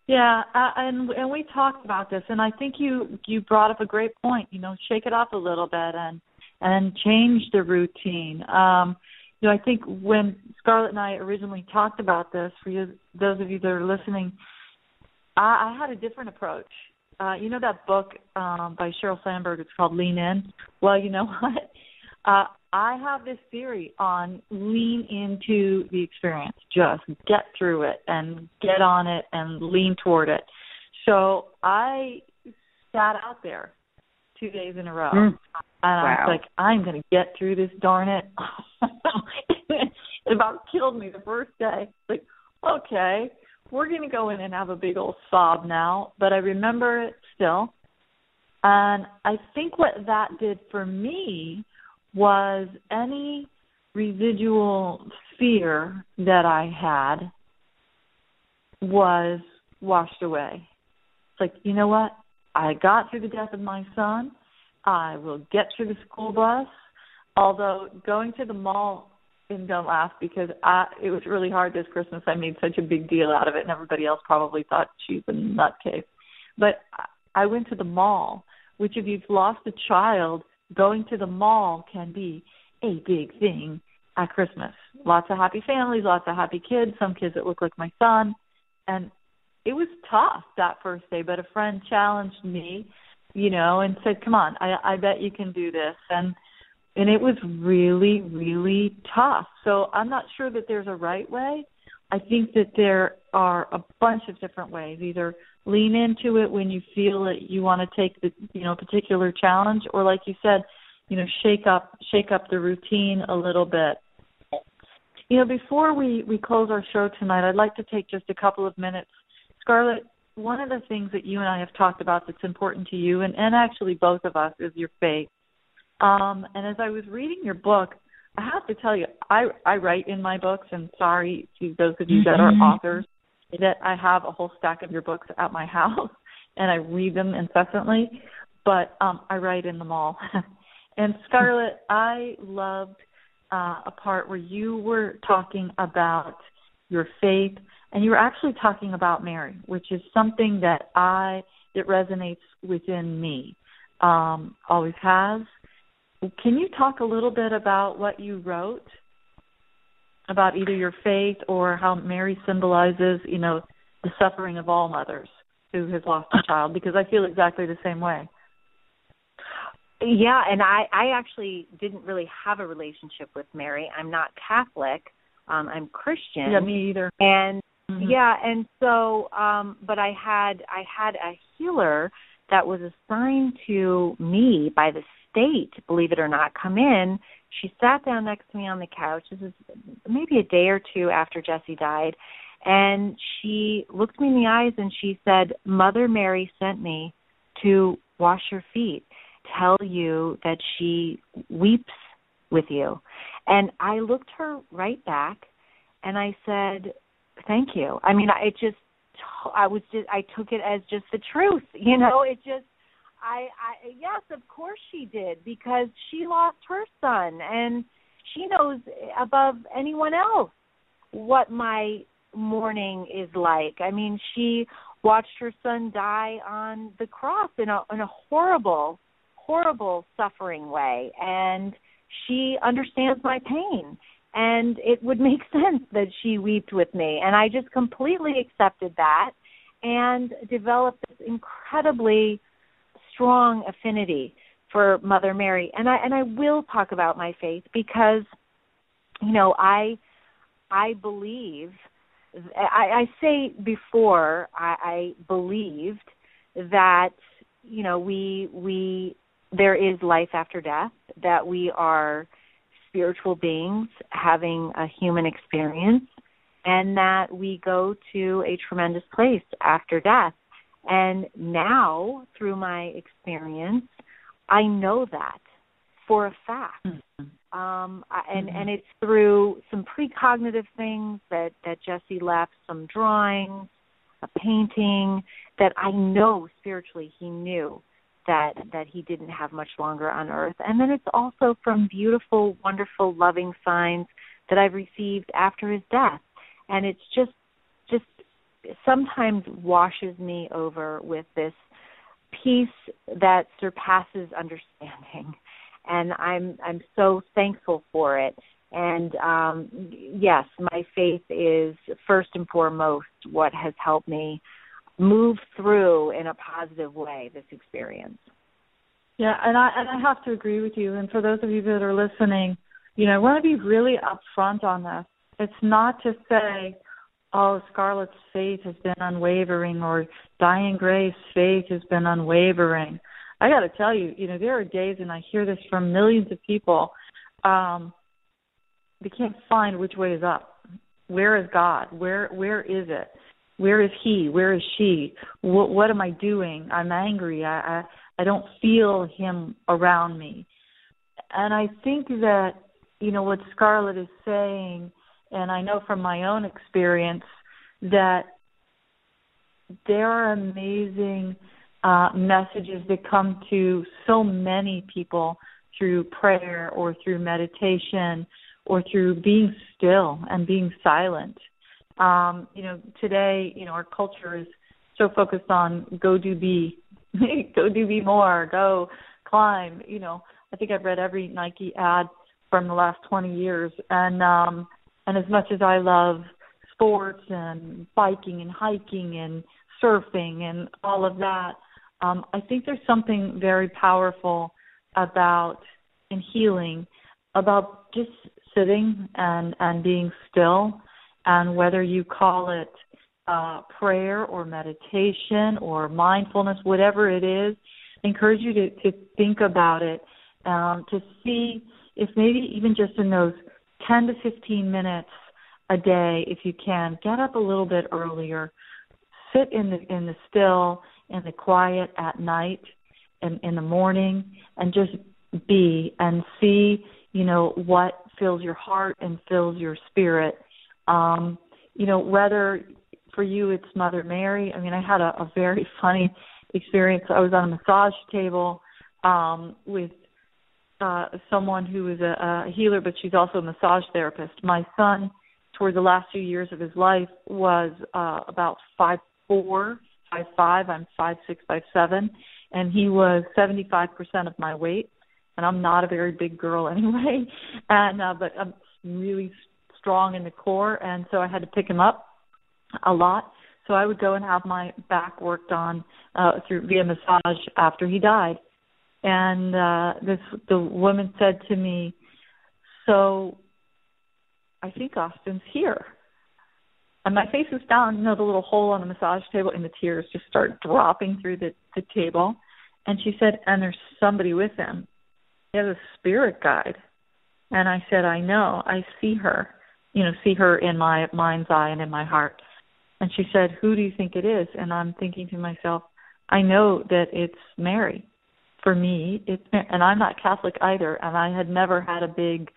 yeah, uh, and and we talked about this, and I think you, you brought up a great point. You know, shake it up a little bit and and change the routine. Um, you know, I think when Scarlett and I originally talked about this, for you, those of you that are listening, I, I had a different approach. Uh, you know that book um, by Sheryl Sandberg? It's called Lean In. Well, you know what? Uh, I have this theory on lean into the experience. Just get through it and get on it and lean toward it. So I sat out there two days in a row. Mm. And wow. I was like, I'm going to get through this, darn it. It about killed me the first day. Like, okay, we're going to go in and have a big old sob now. But I remember it still. And I think what that did for me was any residual fear that I had was washed away. It's like, you know what? I got through the death of my son. I will get through the school bus. Although going to the mall, and don't laugh because I, it was really hard this Christmas. I made such a big deal out of it, and everybody else probably thought she's a nutcase. But I went to the mall, which if you've lost a child, going to the mall can be a big thing at Christmas. Lots of happy families, lots of happy kids, some kids that look like my son. And it was tough that first day, but a friend challenged me, you know, and said, come on, I, I bet you can do this. And and it was really, really tough. So I'm not sure that there's a right way. I think that there are a bunch of different ways. Either lean into it when you feel that you want to take the, you know, particular challenge, or like you said, you know, shake up, shake up the routine a little bit. You know, before we, we close our show tonight, I'd like to take just a couple of minutes. Scarlett, one of the things that you and I have talked about that's important to you, and, and actually both of us, is your faith. Um, and as I was reading your book, I have to tell you, I, I write in my books, and sorry to those of you that are authors, that I have a whole stack of your books at my house, and I read them incessantly, but um, I write in them all. And Scarlett, I loved uh, a part where you were talking about your faith, and you were actually talking about Mary, which is something that I that resonates within me, um, always has. Can you talk a little bit about what you wrote about either your faith or how Mary symbolizes, you know, the suffering of all mothers who has lost a child? Because I feel exactly the same way. Yeah, and I, I actually didn't really have a relationship with Mary. I'm not Catholic. Um, I'm Christian. Yeah, me either. And mm-hmm. yeah, and so, um, but I had I had a healer that was assigned to me by the state, believe it or not, come in. She sat down next to me on the couch. This is maybe a day or two after Jesse died. And she looked me in the eyes and she said, Mother Mary sent me to wash your feet, tell you that she weeps with you. And I looked her right back and I said, thank you. I mean, I just, I was just, I took it as just the truth, you know, it just, I, I, yes, of course she did, because she lost her son, and she knows above anyone else what my mourning is like. I mean, she watched her son die on the cross in a, in a horrible, horrible suffering way, and she understands my pain, and it would make sense that she wept with me, and I just completely accepted that and developed this incredibly strong affinity for Mother Mary. And I and I will talk about my faith because, you know, I I believe, I, I say before I, I believed that, you know, we we there is life after death, that we are spiritual beings having a human experience, and that we go to a tremendous place after death. And now, through my experience, I know that for a fact. Mm-hmm. Um, and, mm-hmm. and it's through some precognitive things that, that Jesse left, some drawings, a painting, that I know spiritually he knew that, that he didn't have much longer on earth. And then it's also from beautiful, wonderful, loving signs that I've received after his death. And it's just, just, sometimes washes me over with this peace that surpasses understanding, and I'm I'm so thankful for it. And um, yes, my faith is first and foremost what has helped me move through in a positive way this experience. Yeah, and I and I have to agree with you. And for those of you that are listening, you know, I want to be really upfront on this. It's not to say, oh, Scarlett's faith has been unwavering, or Dianne Gray's faith has been unwavering. I got to tell you, you know, there are days, and I hear this from millions of people, um, they can't find which way is up. Where is God? Where where is it? Where is he? Where is she? What, what am I doing? I'm angry. I, I I don't feel him around me. And I think that, you know, what Scarlett is saying, and I know from my own experience that there are amazing uh, messages that come to so many people through prayer or through meditation or through being still and being silent. Um, you know, today, you know, our culture is so focused on go do be, go do be more, go climb. You know, I think I've read every Nike ad from the last twenty years. And um, and as much as I love sports and biking and hiking and surfing and all of that, um, I think there's something very powerful about and healing about just sitting and, and being still. And whether you call it uh, prayer or meditation or mindfulness, whatever it is, I encourage you to, to think about it, um, to see if maybe even just in those ten to fifteen minutes a day, if you can, get up a little bit earlier, sit in the in the still, in the quiet at night and in the morning, and just be and see, you know, what fills your heart and fills your spirit. Um, you know, whether for you it's Mother Mary. I mean, I had a, a very funny experience. I was on a massage table um, with uh, someone who is a, a healer, but she's also a massage therapist. My son, toward the last few years of his life, was uh, about five four, five five. I'm five six, five seven, and he was seventy-five percent of my weight, and I'm not a very big girl anyway, and uh, but I'm really strong in the core, and so I had to pick him up a lot. So I would go and have my back worked on uh, through via massage after he died. And uh, this the woman said to me, "So I think Austin's here." And my face was down, you know, the little hole on the massage table, and the tears just start dropping through the, the table. And she said, "And there's somebody with him. He has a spirit guide." And I said, "I know. I see her. You know, see her in my mind's eye and in my heart." And she said, "Who do you think it is?" And I'm thinking to myself, I know that it's Mary. For me, it's Mary. And I'm not Catholic either, and I had never had a big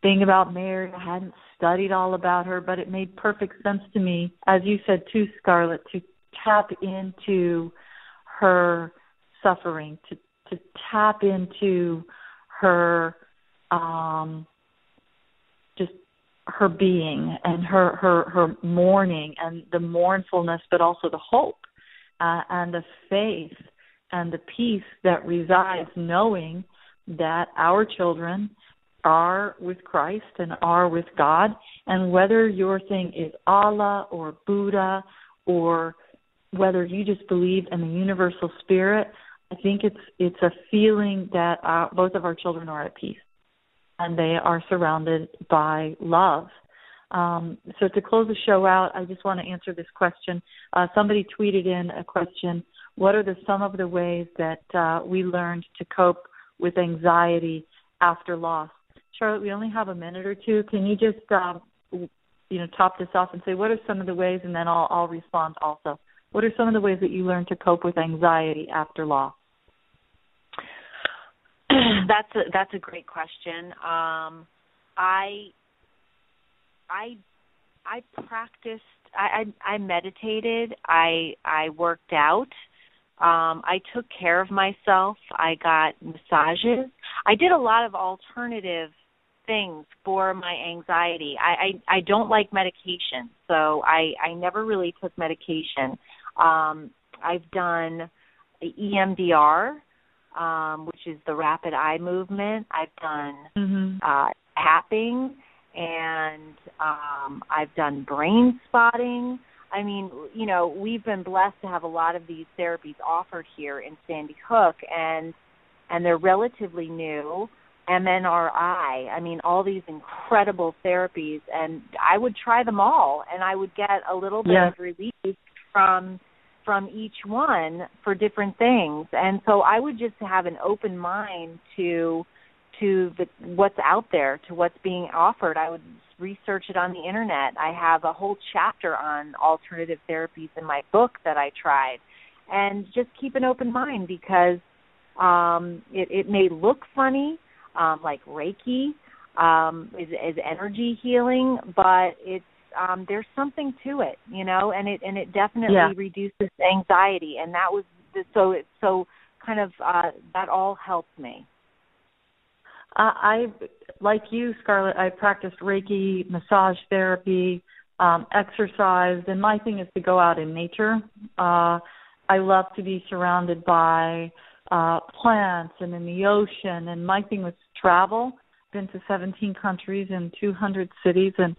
thing about Mary. I hadn't studied all about her, but it made perfect sense to me, as you said too, Scarlett, to tap into her suffering, to, to tap into her um just her being and her, her, her mourning and the mournfulness, but also the hope uh, and the faith and the peace that resides knowing that our children are with Christ and are with God. And whether your thing is Allah or Buddha, or whether you just believe in the universal spirit, I think it's it's a feeling that uh, both of our children are at peace. And they are surrounded by love. Um, so to close the show out, I just want to answer this question. Uh, somebody tweeted in a question: what are the some of the ways that uh, we learned to cope with anxiety after loss? Charlotte, we only have a minute or two. Can you just, um, you know, top this off and say what are some of the ways, and then I'll, I'll respond also. What are some of the ways that you learned to cope with anxiety after loss? That's a, that's a great question. Um, I I I practiced. I, I I meditated. I I worked out. Um, I took care of myself. I got massages. I did a lot of alternative things for my anxiety. I I, I don't like medication, so I I never really took medication. Um, I've done E M D R. Um, which is the rapid eye movement. I've done mm-hmm. uh, tapping, and um, I've done brain spotting. I mean, you know, we've been blessed to have a lot of these therapies offered here in Sandy Hook, and and they're relatively new. M N R I, I mean, all these incredible therapies, and I would try them all, and I would get a little bit yeah. of relief from from each one for different things. And so I would just have an open mind to to the, what's out there, to what's being offered. I would research it on the internet. I have a whole chapter on alternative therapies in my book that I tried. And just keep an open mind, because um, it, it may look funny, um, like Reiki um, is, is energy healing, but it's, Um, there's something to it, you know, and it and it definitely yeah. reduces anxiety, and that was so it's so kind of uh, that all helped me. Uh, I like you, Scarlett. I practiced Reiki, massage therapy, um, exercised, and my thing is to go out in nature. Uh, I love to be surrounded by uh, plants and in the ocean, and my thing was travel. Been to seventeen countries and two hundred cities, and,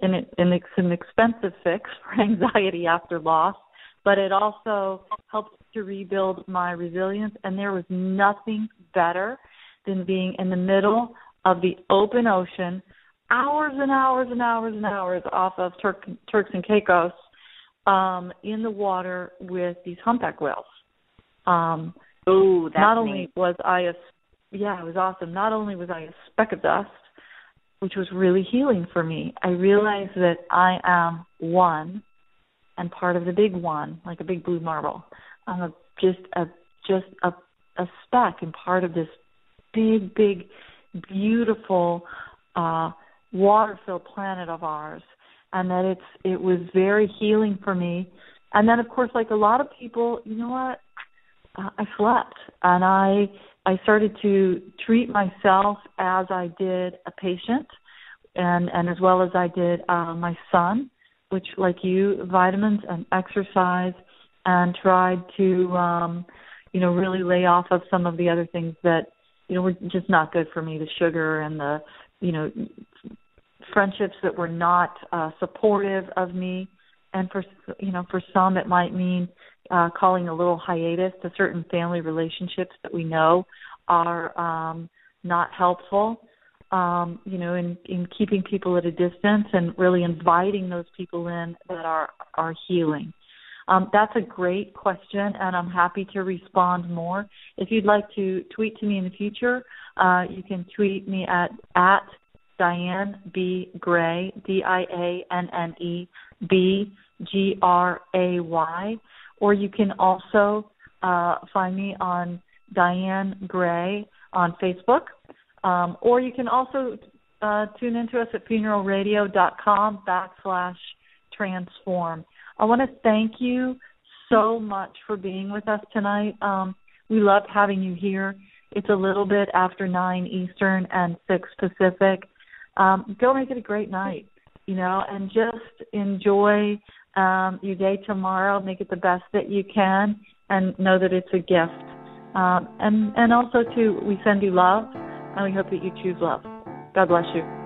and, it, and it's an expensive fix for anxiety after loss, but it also helped to rebuild my resilience, and there was nothing better than being in the middle of the open ocean, hours and hours and hours and hours off of Turk, Turks and Caicos, um, in the water with these humpback whales. Um, Ooh, that's not only neat. was I a Yeah, it was awesome. Not only was I a speck of dust, which was really healing for me, I realized that I am one and part of the big one, like a big blue marble. I'm a, just a just a, a speck and part of this big, big, beautiful, uh, water-filled planet of ours, and that it's it was very healing for me. And then, of course, like a lot of people, you know what? Uh, I slept, and I I started to treat myself as I did a patient, and, and as well as I did uh, my son, which, like you, vitamins and exercise, and tried to, um, you know, really lay off of some of the other things that, you know, were just not good for me, the sugar and the, you know, friendships that were not uh, supportive of me. And for, you know, for some it might mean Uh, calling a little hiatus to certain family relationships that we know are um, not helpful, um, you know, in, in keeping people at a distance and really inviting those people in that are, are healing. Um, that's a great question, and I'm happy to respond more. If you'd like to tweet to me in the future, uh, you can tweet me at, at Dianne B. Gray, D I A N N E B G R A Y. Or you can also uh, find me on Dianne Gray on Facebook. Um, or you can also uh, tune in to us at funeral radio dot com backslash transform. I want to thank you so much for being with us tonight. Um, we love having you here. It's a little bit after nine Eastern and six Pacific. Um, go make it a great night, you know, and just enjoy Um, your day tomorrow. Make it the best that you can, and know that it's a gift. Um, and, and also, too, we send you love, and we hope that you choose love. God bless you.